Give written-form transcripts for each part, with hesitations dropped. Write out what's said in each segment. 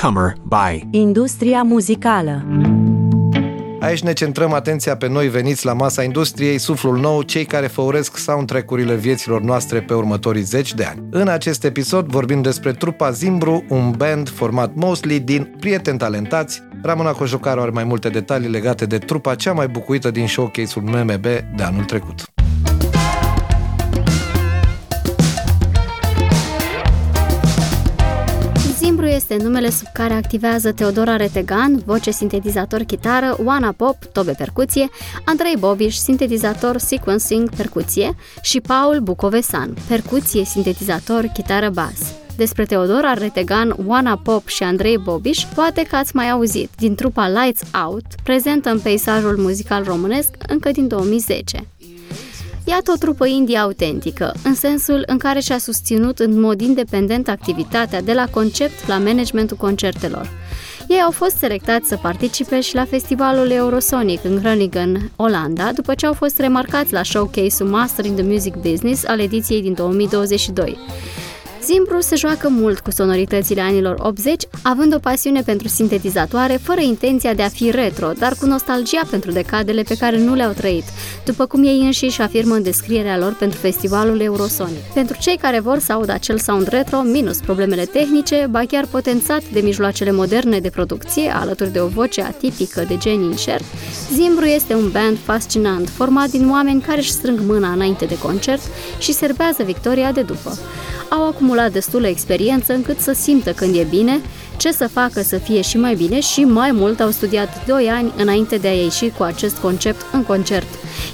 Newcomer by Industria muzicală. Aici ne centrăm atenția pe noi veniți la masa industriei, suflul nou, cei care făuresc soundtrack-urile vieților noastre pe următorii 10 de ani. În acest episod vorbim despre trupa Zimbru, un band format mostly din prieteni talentați. Ramona Cojocaru are mai multe detalii legate de trupa cea mai bucuită din showcase-ul MMB de anul trecut. Zimbru este numele sub care activează Teodora Retegan, voce, sintetizator, chitară, Oana Pop, tobe, percuție, Andrei Bobiș, sintetizator, sequencing, percuție și Paul Bucovesan, percuție, sintetizator, chitară, bas. Despre Teodora Retegan, Oana Pop și Andrei Bobiș, poate că ați mai auzit, din trupa Lights Out, prezentă în peisajul muzical românesc încă din 2010. Iată o trupă indie autentică, în sensul în care și-a susținut în mod independent activitatea de la concept la managementul concertelor. Ei au fost selectați să participe și la festivalul Eurosonic în Groningen, Olanda, după ce au fost remarcați la showcase-ul Master in the Music Business al ediției din 2022. Zimbru se joacă mult cu sonoritățile anilor 80, având o pasiune pentru sintetizatoare, fără intenția de a fi retro, dar cu nostalgia pentru decadele pe care nu le-au trăit, după cum ei înșiși afirmă în descrierea lor pentru festivalul Eurosonic. Pentru cei care vor să audă acel sound retro, minus problemele tehnice, ba chiar potențat de mijloacele moderne de producție, alături de o voce atipică de Jenny Insert, Zimbru este un band fascinant, format din oameni care își strâng mâna înainte de concert și serbează victoria de după. Au acumulat destulă experiență încât să simtă când e bine, ce să facă să fie și mai bine și mai mult au studiat 2 ani înainte de a ieși cu acest concept în concert.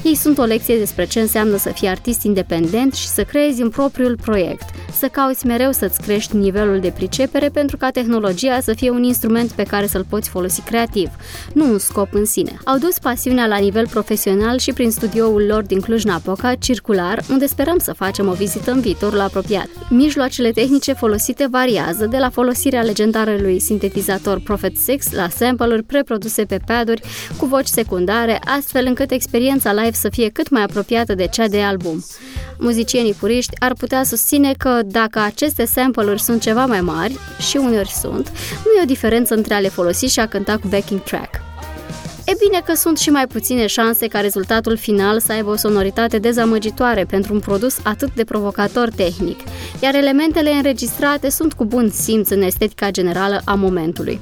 Ei sunt o lecție despre ce înseamnă să fii artist independent și să creezi în propriul proiect, să cauți mereu să-ți crești nivelul de pricepere pentru ca tehnologia să fie un instrument pe care să-l poți folosi creativ, nu un scop în sine. Au dus pasiunea la nivel profesional și prin studioul lor din Cluj-Napoca, Circular, unde sperăm să facem o vizită în viitorul apropiat. Mijloacele tehnice folosite variază de la folosirea legendarului sintetizator Prophet 6 la sample-uri preproduse pe pad-uri cu voci secundare, astfel încât experiența live să fie cât mai apropiată de cea de album. Muzicienii puriști ar putea susține că dacă aceste sample-uri sunt ceva mai mari, și uneori sunt, nu e o diferență între a le folosi și a cânta cu backing track. E bine că sunt și mai puține șanse ca rezultatul final să aibă o sonoritate dezamăgitoare pentru un produs atât de provocator tehnic, iar elementele înregistrate sunt cu bun simț în estetica generală a momentului.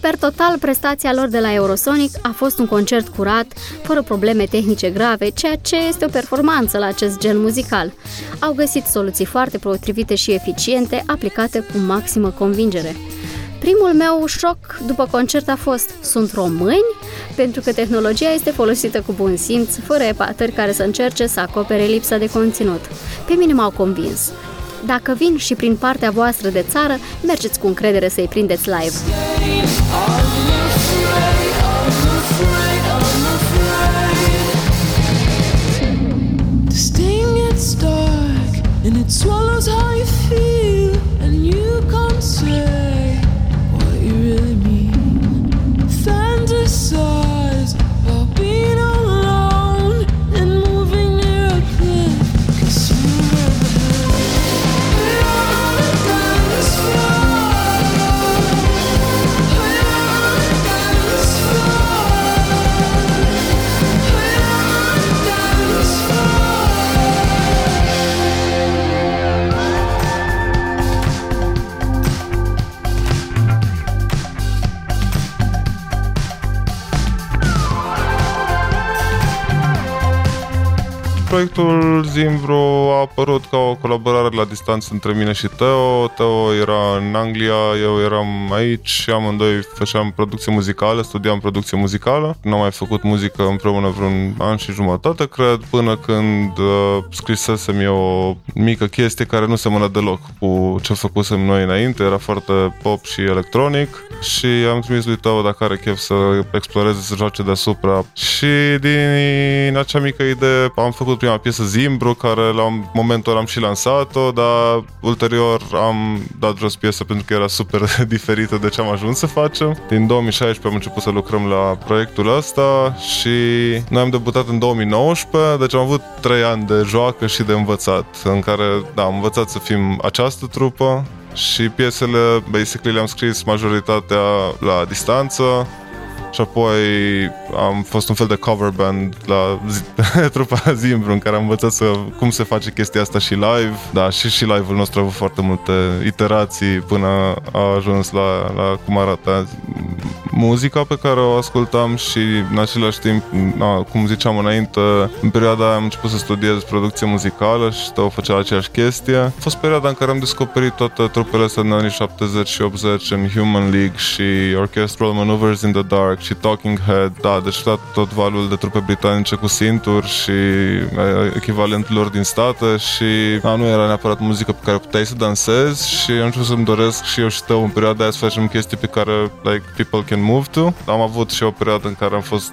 Per total, prestația lor de la Eurosonic a fost un concert curat, fără probleme tehnice grave, ceea ce este o performanță la acest gen muzical. Au găsit soluții foarte potrivite și eficiente, aplicate cu maximă convingere. Primul meu șoc după concert a fost: sunt români? Pentru că tehnologia este folosită cu bun simț, fără epatări care să încerce să acopere lipsa de conținut. Pe mine m-au convins. Dacă vin și prin partea voastră de țară, mergeți cu încredere să-i prindeți live. Proiectul Zimbru a apărut ca o colaborare la distanță între mine și Teo. Teo era în Anglia, eu eram aici și amândoi făceam producție muzicală, studiam producție muzicală. Nu am mai făcut muzică împreună vreun an și jumătate, cred, până când scrisesem eu o mică chestie care nu semăna deloc cu ce făcusem noi înainte. Era foarte pop și electronic și am trimis lui Teo dacă are chef să exploreze, să joace deasupra. Și din acea mică idee am făcut prima piesă Zimbru, care la momentul ăla am și lansat-o, dar ulterior am dat jos piesă pentru că era super diferită de ce am ajuns să facem. Din 2016 am început să lucrăm la proiectul ăsta și noi am debutat în 2019, deci am avut 3 ani de joacă și de învățat, în care am învățat să fim această trupă, Și piesele, basically, le-am scris majoritatea la distanță. Și apoi am fost un fel de cover band la trupa Zimbru, în care am învățat cum se face chestia asta și live. Da, și live-ul nostru a avut foarte multe iterații până a ajuns la cum arată muzica pe care o ascultam. Și în același timp, cum ziceam înainte, în perioada aia am început să studiez producție muzicală și tot făcea aceeași chestie. A fost perioada în care am descoperit toate trupele astea din anii 70 și 80 în Human League și Orchestral Maneuvers in the Dark și Talking Head, da, deci tot valul de trupe britanice cu synth-uri și echivalentul lor din state și nu era neapărat muzică pe care puteai să dansezi și atunci să-mi doresc și eu și tău în perioada aia să facem chestii pe care, like, people can move to. Am avut și o perioadă în care am fost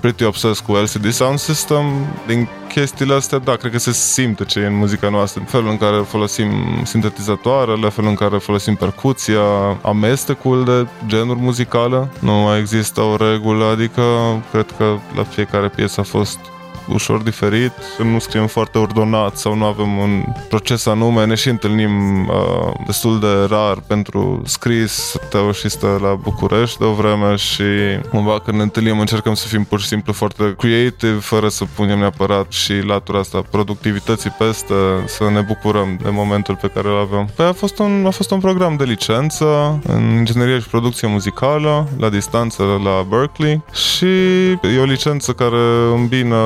pretty obsessed cu LCD Sound System. Din chestiile astea, da, cred că se simte ce e în muzica noastră, felul în care folosim sintetizatoarele, felul în care folosim percuția, amestecul de genuri muzicale. Nu mai există o regulă, adică cred că la fiecare piesă a fost ușor diferit, nu scriem foarte ordonat sau nu avem un proces anume, ne și întâlnim destul de rar pentru scris. Teo și stă la București de o vreme și cumva când ne întâlnim încercăm să fim pur și simplu foarte creative, fără să punem neapărat și latura asta productivității peste, să ne bucurăm de momentul pe care îl avem. Păi a fost un program de licență în inginerie și producție muzicală la distanță la Berkeley și e o licență care îmbină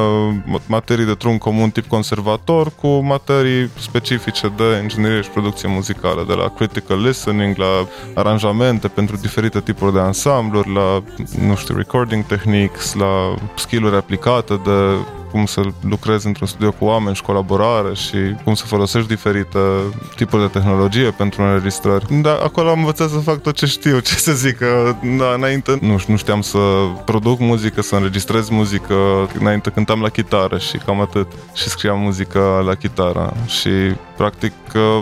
materii de trunchi comun tip conservator cu materii specifice de inginerie și producție muzicală, de la critical listening, la aranjamente pentru diferite tipuri de ansambluri, la, recording techniques, la skill-uri aplicate de cum să lucrezi într-un studio cu oameni și colaborare și cum să folosești diferite tipuri de tehnologie pentru înregistrări. Dar acolo am învățat să fac tot ce știu, ce să zic, că da, înainte nu știam să produc muzică, să înregistrez muzică, înainte cântam la chitară și cam atât și scriam muzică la chitară și practic,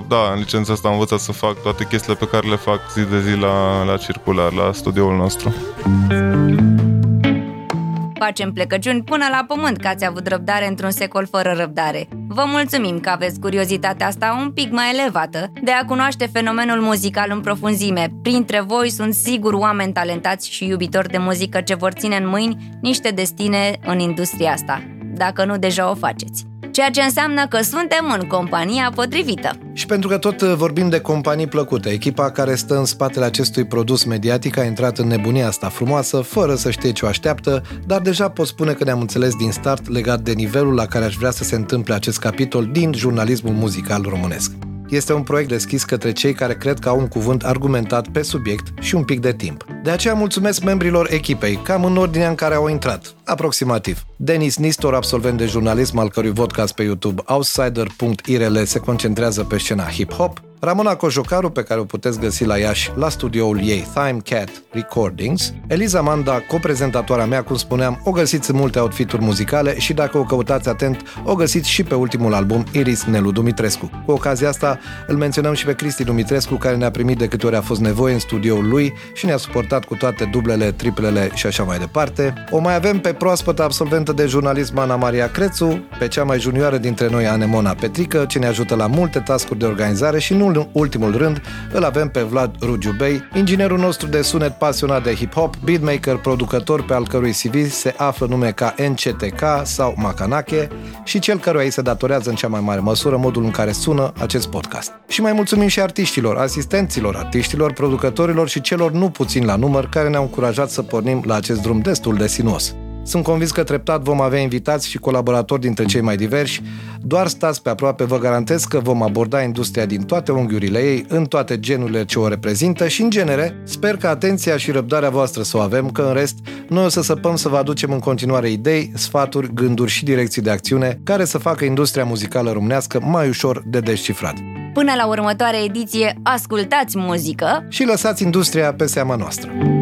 da, în licența asta am învățat să fac toate chestiile pe care le fac zi de zi la Circular, la studioul nostru. Facem plecăciuni până la pământ că ați avut răbdare într-un secol fără răbdare. Vă mulțumim că aveți curiozitatea asta un pic mai elevată de a cunoaște fenomenul muzical în profunzime. Printre voi sunt sigur oameni talentați și iubitori de muzică ce vor ține în mâini niște destine în industria asta, dacă nu deja o faceți. Ceea ce înseamnă că suntem în compania potrivită. Și pentru că tot vorbim de companii plăcute, echipa care stă în spatele acestui produs mediatic a intrat în nebunia asta frumoasă, fără să știe ce o așteaptă, dar deja pot spune că ne-am înțeles din start legat de nivelul la care aș vrea să se întâmple acest capitol din jurnalismul muzical românesc. Este un proiect deschis către cei care cred că au un cuvânt argumentat pe subiect și un pic de timp. De aceea mulțumesc membrilor echipei, cam în ordinea în care au intrat, aproximativ. Denis Nistor, absolvent de jurnalism, al cărui podcast pe YouTube Outsider.irele se concentrează pe scena hip-hop. Ramona Cojocaru, pe care o puteți găsi la Iași, la studioul ei TimeCat Recordings. Eliza Manda, coprezentatoarea mea, cum spuneam, o găsiți în multe outfituri muzicale și dacă o căutați atent, o găsiți și pe ultimul album Iris, Nelu Dumitrescu. Cu ocazia asta îl menționăm și pe Cristi Dumitrescu, care ne-a primit de câte ori a fost nevoie în studioul lui și ne-a suportat cu toate dublele, triplele și așa mai departe. O mai avem pe proaspătă absolventă de jurnalism Ana Maria Crețu, pe cea mai junioară dintre noi Anemona Petrică, ce ne ajută la multe task-uri de organizare și nu în ultimul rând, îl avem pe Vlad Rugiu Bei, inginerul nostru de sunet pasionat de hip-hop, beatmaker, producător pe al cărui CV se află nume ca NCTK sau Macanache și cel căruia îi se datorează în cea mai mare măsură modul în care sună acest podcast. Și mai mulțumim și artiștilor, asistenților, artiștilor, producătorilor și celor nu puțin la număr care ne-au încurajat să pornim la acest drum destul de sinuos. Sunt convins că treptat vom avea invitați și colaboratori dintre cei mai diversi, doar stați pe aproape, vă garantez că vom aborda industria din toate unghiurile ei, în toate genurile ce o reprezintă și, în genere, sper că atenția și răbdarea voastră să o avem, că, în rest, noi o să săpăm să vă aducem în continuare idei, sfaturi, gânduri și direcții de acțiune care să facă industria muzicală românească mai ușor de descifrat. Până la următoarea ediție, ascultați muzică și lăsați industria pe seama noastră!